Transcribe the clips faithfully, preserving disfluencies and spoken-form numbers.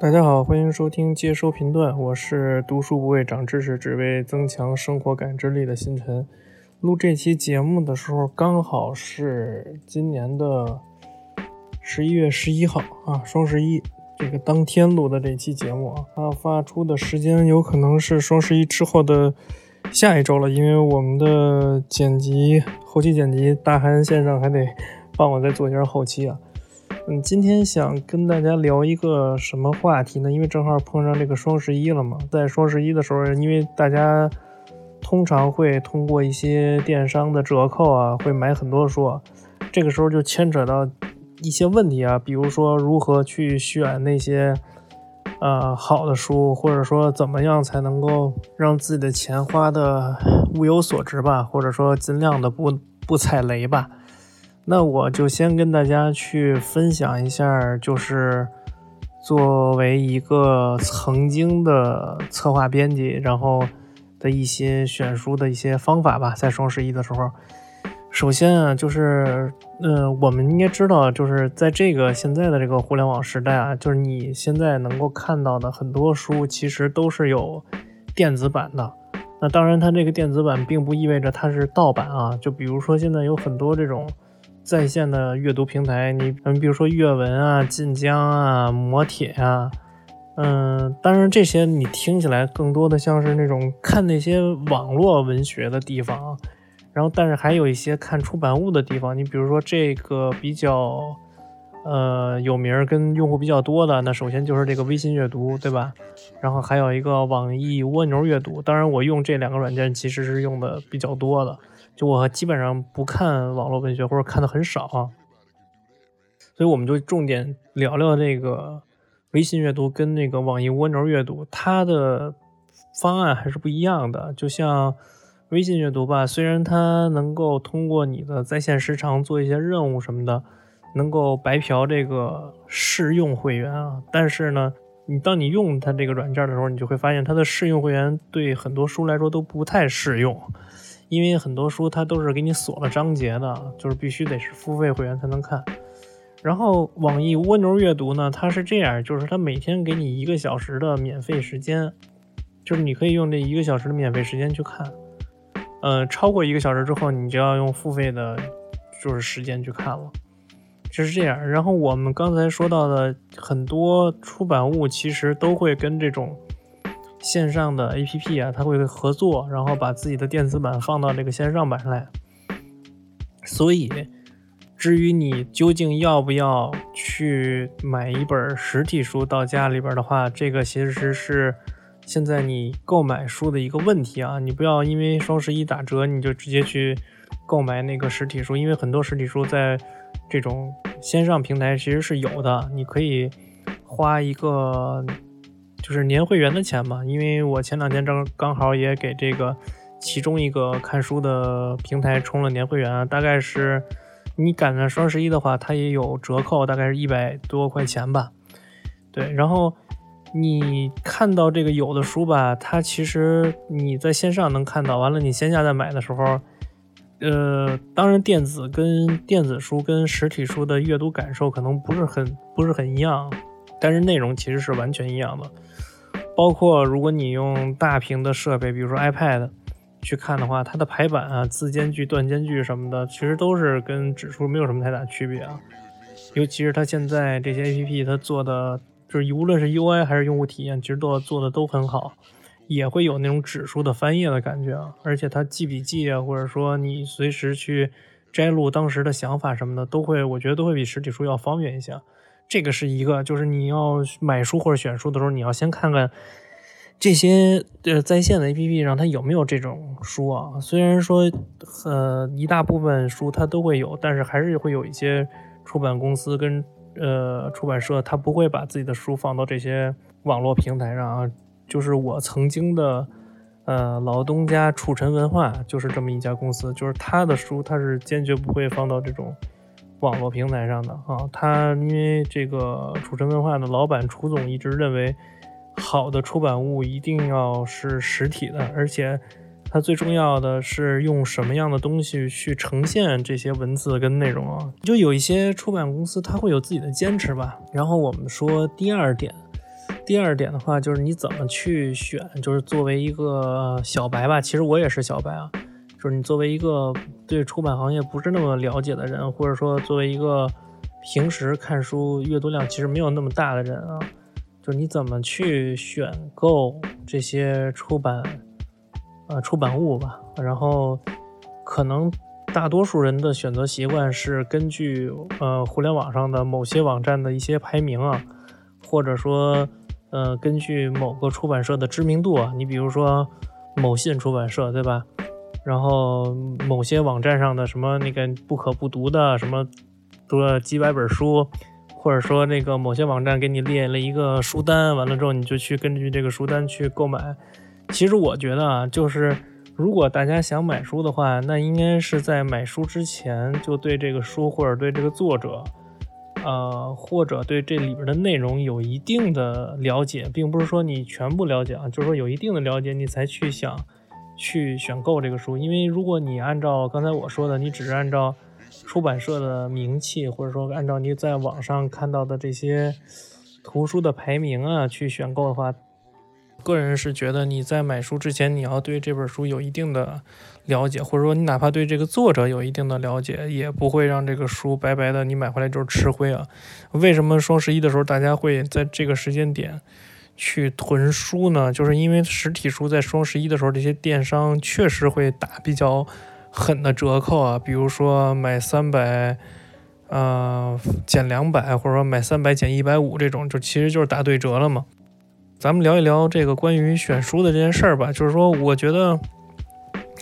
大家好，欢迎收听接收频段，我是读书不为长知识，只为增强生活感知力的星辰。录这期节目的时候，刚好是今年的十一月十一号啊，双十一这个当天录的这期节目啊，它发出的时间有可能是双十一之后的下一周了，因为我们的剪辑后期剪辑大韩先生还得帮我再做一下后期啊。嗯，今天想跟大家聊一个什么话题呢？因为正好碰上这个双十一了嘛，在双十一的时候，因为大家通常会通过一些电商的折扣啊，会买很多书，这个时候就牵扯到一些问题啊，比如说如何去选那些呃好的书，或者说怎么样才能够让自己的钱花的物有所值吧，或者说尽量的不不踩雷吧。那我就先跟大家去分享一下，就是作为一个曾经的策划编辑，然后的一些选书的一些方法吧。在双十一的时候，首先啊，就是嗯、呃，我们应该知道，就是在这个现在的这个互联网时代啊，就是你现在能够看到的很多书，其实都是有电子版的。那当然，它这个电子版并不意味着它是盗版啊。就比如说，现在有很多这种在线的阅读平台，你比如说阅文啊、晋江啊、摩铁啊，嗯，当然这些你听起来更多的像是那种看那些网络文学的地方，然后但是还有一些看出版物的地方。你比如说这个比较呃有名跟用户比较多的，那首先就是这个微信阅读，对吧？然后还有一个网易蜗牛阅读。当然我用这两个软件其实是用的比较多的，就我基本上不看网络文学，或者看的很少啊，所以我们就重点聊聊这个微信阅读跟那个网易蜗牛阅读，它的方案还是不一样的。就像微信阅读吧，虽然它能够通过你的在线时长做一些任务什么的，能够白嫖这个试用会员啊，但是呢，你当你用它这个软件的时候，你就会发现它的试用会员对很多书来说都不太适用。因为很多书它都是给你锁了章节的，就是必须得是付费会员才能看。然后网易蜗牛阅读呢，它是这样，就是它每天给你一个小时的免费时间，就是你可以用这一个小时的免费时间去看，呃，超过一个小时之后，你就要用付费的，就是时间去看了，就是这样。然后我们刚才说到的很多出版物，其实都会跟这种线上的 A P P 啊，它会合作，然后把自己的电子版放到这个线上版上来。所以至于你究竟要不要去买一本实体书到家里边的话，这个其实是现在你购买书的一个问题啊。你不要因为双十一打折你就直接去购买那个实体书，因为很多实体书在这种线上平台其实是有的，你可以花一个就是年会员的钱嘛。因为我前两天正刚好也给这个其中一个看书的平台充了年会员啊，大概是你赶上双十一的话，它也有折扣，大概是一百多块钱吧。对，然后你看到这个有的书吧，它其实你在线上能看到，完了你线下在买的时候，呃，当然电子跟电子书跟实体书的阅读感受可能不是很不是很一样，但是内容其实是完全一样的。包括如果你用大屏的设备，比如说 iPad 去看的话，它的排版啊、字间距、段间距什么的，其实都是跟指数没有什么太大区别啊。尤其是它现在这些 A P P 它做的，就是无论是 U I 还是用户体验，其实都做的都很好，也会有那种指数的翻页的感觉啊。而且它记笔记啊，或者说你随时去摘录当时的想法什么的，都会我觉得都会比实体书要方便一些。这个是一个，就是你要买书或者选书的时候，你要先看看这些呃在线的 A P P 上它有没有这种书啊。虽然说呃一大部分书它都会有，但是还是会有一些出版公司跟呃出版社，它不会把自己的书放到这些网络平台上啊。就是我曾经的呃老东家楚尘文化就是这么一家公司，就是他的书他是坚决不会放到这种网络平台上的啊。他因为这个楚尘文化的老板楚总一直认为，好的出版物一定要是实体的，而且它最重要的是用什么样的东西去呈现这些文字跟内容啊。就有一些出版公司它会有自己的坚持吧。然后我们说第二点，第二点的话就是你怎么去选，就是作为一个小白吧，其实我也是小白啊，就是你作为一个对出版行业不是那么了解的人，或者说作为一个平时看书阅读量其实没有那么大的人啊，就是你怎么去选购这些出版呃出版物吧。然后可能大多数人的选择习惯是根据呃互联网上的某些网站的一些排名啊，或者说呃，根据某个出版社的知名度啊，你比如说某信出版社，对吧？然后某些网站上的什么那个不可不读的什么读了几百本书，或者说那个某些网站给你列了一个书单，完了之后你就去根据这个书单去购买。其实我觉得啊，就是如果大家想买书的话，那应该是在买书之前就对这个书或者对这个作者呃，或者对这里边的内容有一定的了解，并不是说你全部了解啊，就是说有一定的了解你才去想去选购这个书。因为如果你按照刚才我说的，你只是按照出版社的名气，或者说按照你在网上看到的这些图书的排名啊去选购的话，个人是觉得你在买书之前你要对这本书有一定的了解，或者说你哪怕对这个作者有一定的了解，也不会让这个书白白的你买回来就是吃灰啊。为什么双十一的时候大家会在这个时间点去囤书呢？就是因为实体书在双十一的时候这些电商确实会打比较狠的折扣啊，比如说买三百呃减两百，或者说买三百减一百五，这种就其实就是打对折了嘛。咱们聊一聊这个关于选书的这件事儿吧。就是说我觉得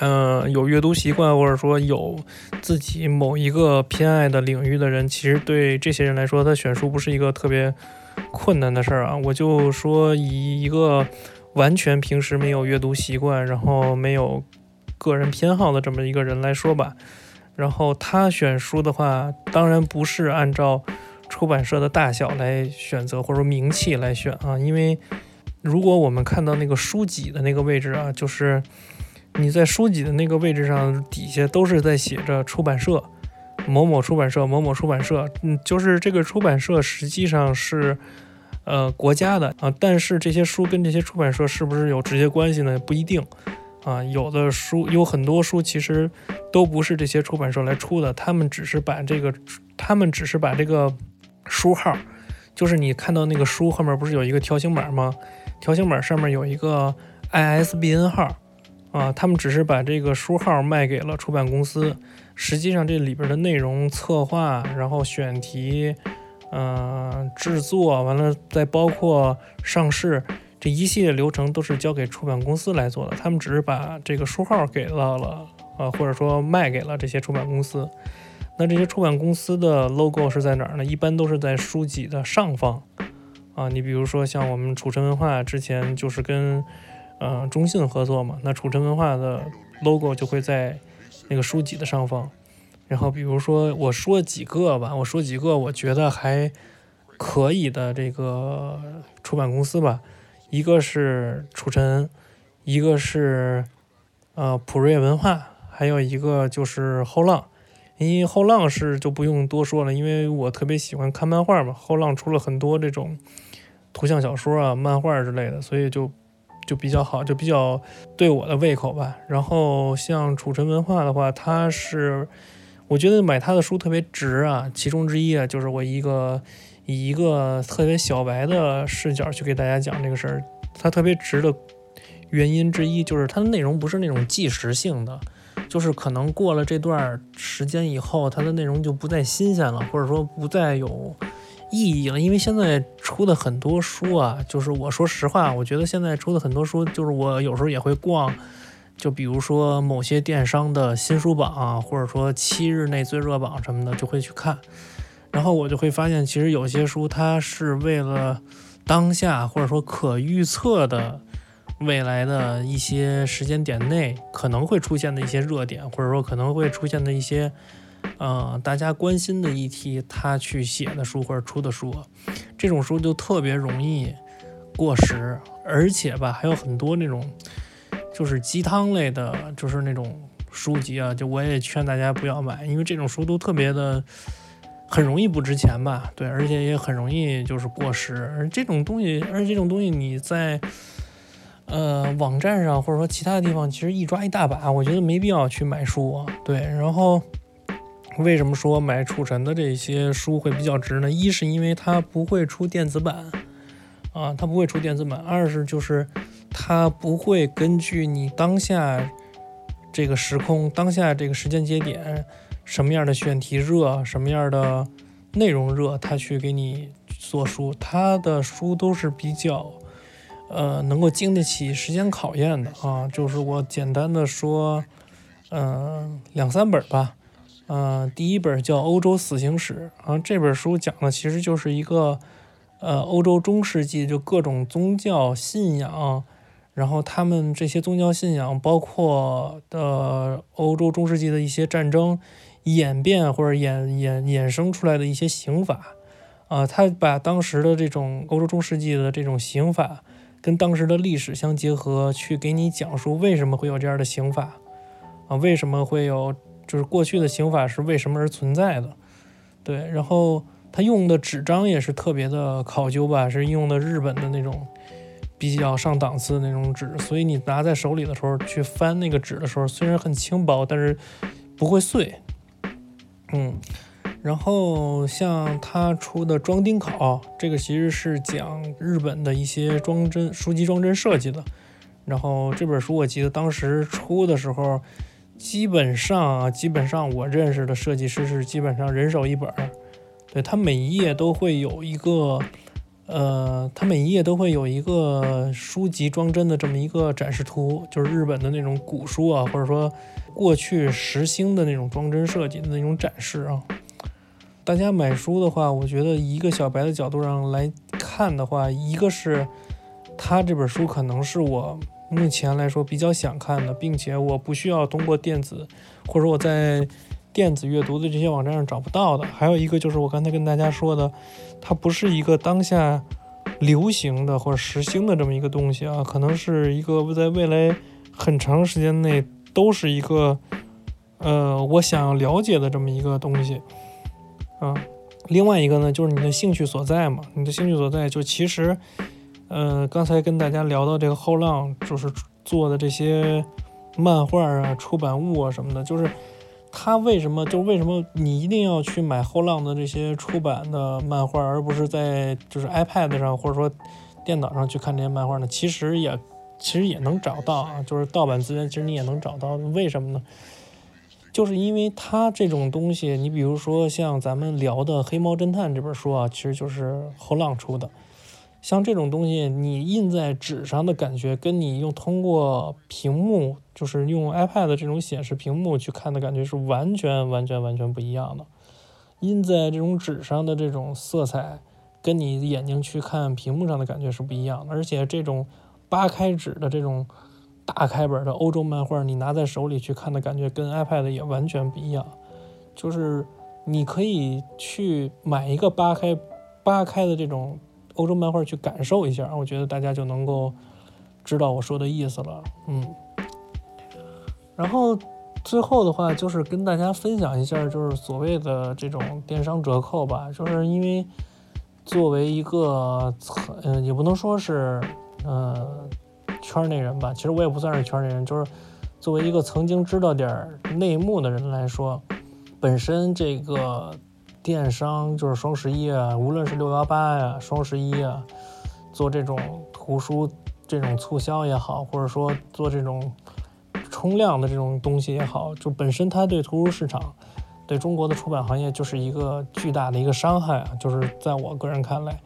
嗯、呃，有阅读习惯或者说有自己某一个偏爱的领域的人，其实对这些人来说他选书不是一个特别困难的事儿啊。我就说以一个完全平时没有阅读习惯，然后没有个人偏好的这么一个人来说吧，然后他选书的话当然不是按照出版社的大小来选择，或者说名气来选啊。因为如果我们看到那个书脊的那个位置啊，就是你在书脊的那个位置上底下都是在写着出版社某某出版社某某出版社，嗯，就是这个出版社实际上是呃国家的啊，但是这些书跟这些出版社是不是有直接关系呢？不一定啊。有的书有很多书其实都不是这些出版社来出的，他们只是把这个他们只是把这个书号，就是你看到那个书后面不是有一个条形码吗？条形码上面有一个 I S B N 号啊，他们只是把这个书号卖给了出版公司。实际上这里边的内容策划，然后选题，呃，制作，完了再包括上市，这一系列流程都是交给出版公司来做的。他们只是把这个书号给到了啊，或者说卖给了这些出版公司。那这些出版公司的 logo 是在哪儿呢？一般都是在书籍的上方啊。你比如说像我们楚尘文化之前就是跟呃中信合作嘛，那楚尘文化的 logo 就会在那个书籍的上方。然后比如说我说几个吧，我说几个我觉得还可以的这个出版公司吧，一个是楚尘，一个是呃普瑞文化，还有一个就是后浪。因为后浪是就不用多说了，因为我特别喜欢看漫画嘛，后浪出了很多这种图像小说啊、漫画之类的，所以就就比较好，就比较对我的胃口吧。然后像楚尘文化的话，它是我觉得买它的书特别值啊，其中之一啊，就是我一个以一个特别小白的视角去给大家讲这个事儿，它特别值的原因之一就是它的内容不是那种即时性的。就是可能过了这段时间以后，它的内容就不再新鲜了，或者说不再有意义了。因为现在出的很多书啊，就是我说实话，我觉得现在出的很多书，就是我有时候也会逛，就比如说某些电商的新书榜啊，或者说七日内最热榜什么的，就会去看。然后我就会发现，其实有些书它是为了当下或者说可预测的未来的一些时间点内可能会出现的一些热点，或者说可能会出现的一些呃大家关心的议题他去写的书或者出的书，这种书就特别容易过时。而且吧，还有很多那种就是鸡汤类的，就是那种书籍啊，就我也劝大家不要买，因为这种书都特别的很容易不值钱吧，对，而且也很容易就是过时。而这种东西，而这种东西你在呃网站上或者说其他的地方，其实一抓一大把，我觉得没必要去买书啊，对。然后为什么说买褚晨的这些书会比较值呢？一是因为它不会出电子版。啊，它不会出电子版。二是就是它不会根据你当下这个时空、当下这个时间节点什么样的选题热、什么样的内容热，它去给你做书。它的书都是比较呃能够经得起时间考验的啊。就是我简单的说，嗯、呃，两三本吧。嗯、呃，第一本叫《欧洲死刑史》啊，这本书讲的其实就是一个。呃，欧洲中世纪就各种宗教信仰，然后他们这些宗教信仰包括呃欧洲中世纪的一些战争演变或者衍衍衍生出来的一些刑法啊、呃，他把当时的这种欧洲中世纪的这种刑法跟当时的历史相结合，去给你讲述为什么会有这样的刑法啊、呃，为什么会有就是过去的刑法是为什么而存在的，对，然后。他用的纸张也是特别的考究吧，是用的日本的那种比较上档次的那种纸，所以你拿在手里的时候去翻那个纸的时候，虽然很轻薄，但是不会碎。嗯，然后像他出的《装订考》，这个其实是讲日本的一些装帧书籍装帧设计的。然后这本书我记得当时出的时候，基本上啊，基本上我认识的设计师是基本上人手一本。对，它每一页都会有一个，呃，它每一页都会有一个书籍装帧的这么一个展示图，就是日本的那种古书啊，或者说过去时兴的那种装帧设计的那种展示啊。大家买书的话，我觉得一个小白的角度上来看的话，一个是它这本书可能是我目前来说比较想看的，并且我不需要通过电子，或者我在。电子阅读的这些网站上找不到的，还有一个就是我刚才跟大家说的，它不是一个当下流行的或者时兴的这么一个东西啊，可能是一个在未来很长时间内都是一个呃我想要了解的这么一个东西啊。另外一个呢，就是你的兴趣所在嘛，你的兴趣所在就其实呃刚才跟大家聊到这个后浪就是做的这些漫画啊、出版物啊什么的，就是。他为什么就为什么你一定要去买后浪的这些出版的漫画，而不是在就是 iPad 上或者说电脑上去看这些漫画呢？其实也其实也能找到啊，就是盗版资源其实你也能找到。为什么呢？就是因为它这种东西，你比如说像咱们聊的《黑猫侦探》这本书啊，其实就是后浪出的。像这种东西，你印在纸上的感觉，跟你用通过屏幕，就是用 iPad 这种显示屏幕去看的感觉是完全、完全、完全不一样的。印在这种纸上的这种色彩，跟你眼睛去看屏幕上的感觉是不一样的。而且这种八开纸的这种大开本的欧洲漫画，你拿在手里去看的感觉，跟 iPad 也完全不一样。就是你可以去买一个八开、八开的这种。欧洲漫画去感受一下，我觉得大家就能够知道我说的意思了。嗯，然后最后的话就是跟大家分享一下，就是所谓的这种电商折扣吧，就是因为作为一个嗯、呃、也不能说是嗯、呃、圈内人吧，其实我也不算是圈内人，就是作为一个曾经知道点内幕的人来说，本身这个。电商就是双十一啊，无论是六幺八呀、双十一啊，做这种图书这种促销也好，或者说做这种冲量的这种东西也好，就本身它对图书市场、对中国的出版行业就是一个巨大的一个伤害啊。就是在我个人看来，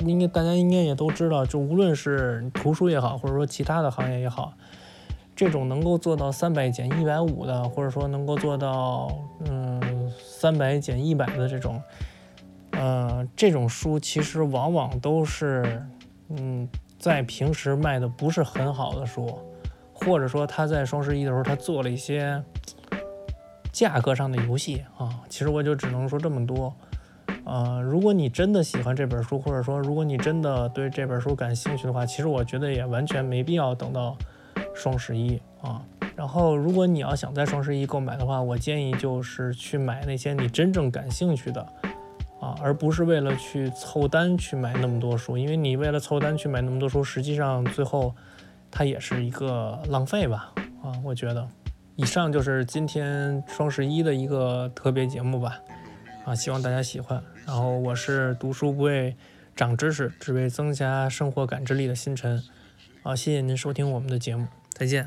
应该大家应该也都知道，就无论是图书也好，或者说其他的行业也好。这种能够做到三百减一百五的，或者说能够做到嗯三百减一百的这种，呃，这种书其实往往都是嗯在平时卖的不是很好的书，或者说他在双十一的时候他做了一些价格上的游戏啊。其实我就只能说这么多。呃，如果你真的喜欢这本书，或者说如果你真的对这本书感兴趣的话，其实我觉得也完全没必要等到双十一啊。然后如果你要想在双十一购买的话，我建议就是去买那些你真正感兴趣的啊，而不是为了去凑单去买那么多书，因为你为了凑单去买那么多书，实际上最后它也是一个浪费吧啊，我觉得。以上就是今天双十一的一个特别节目吧。啊，希望大家喜欢。然后我是读书不为长知识，只为增加生活感知力的星辰。啊，谢谢您收听我们的节目，再见。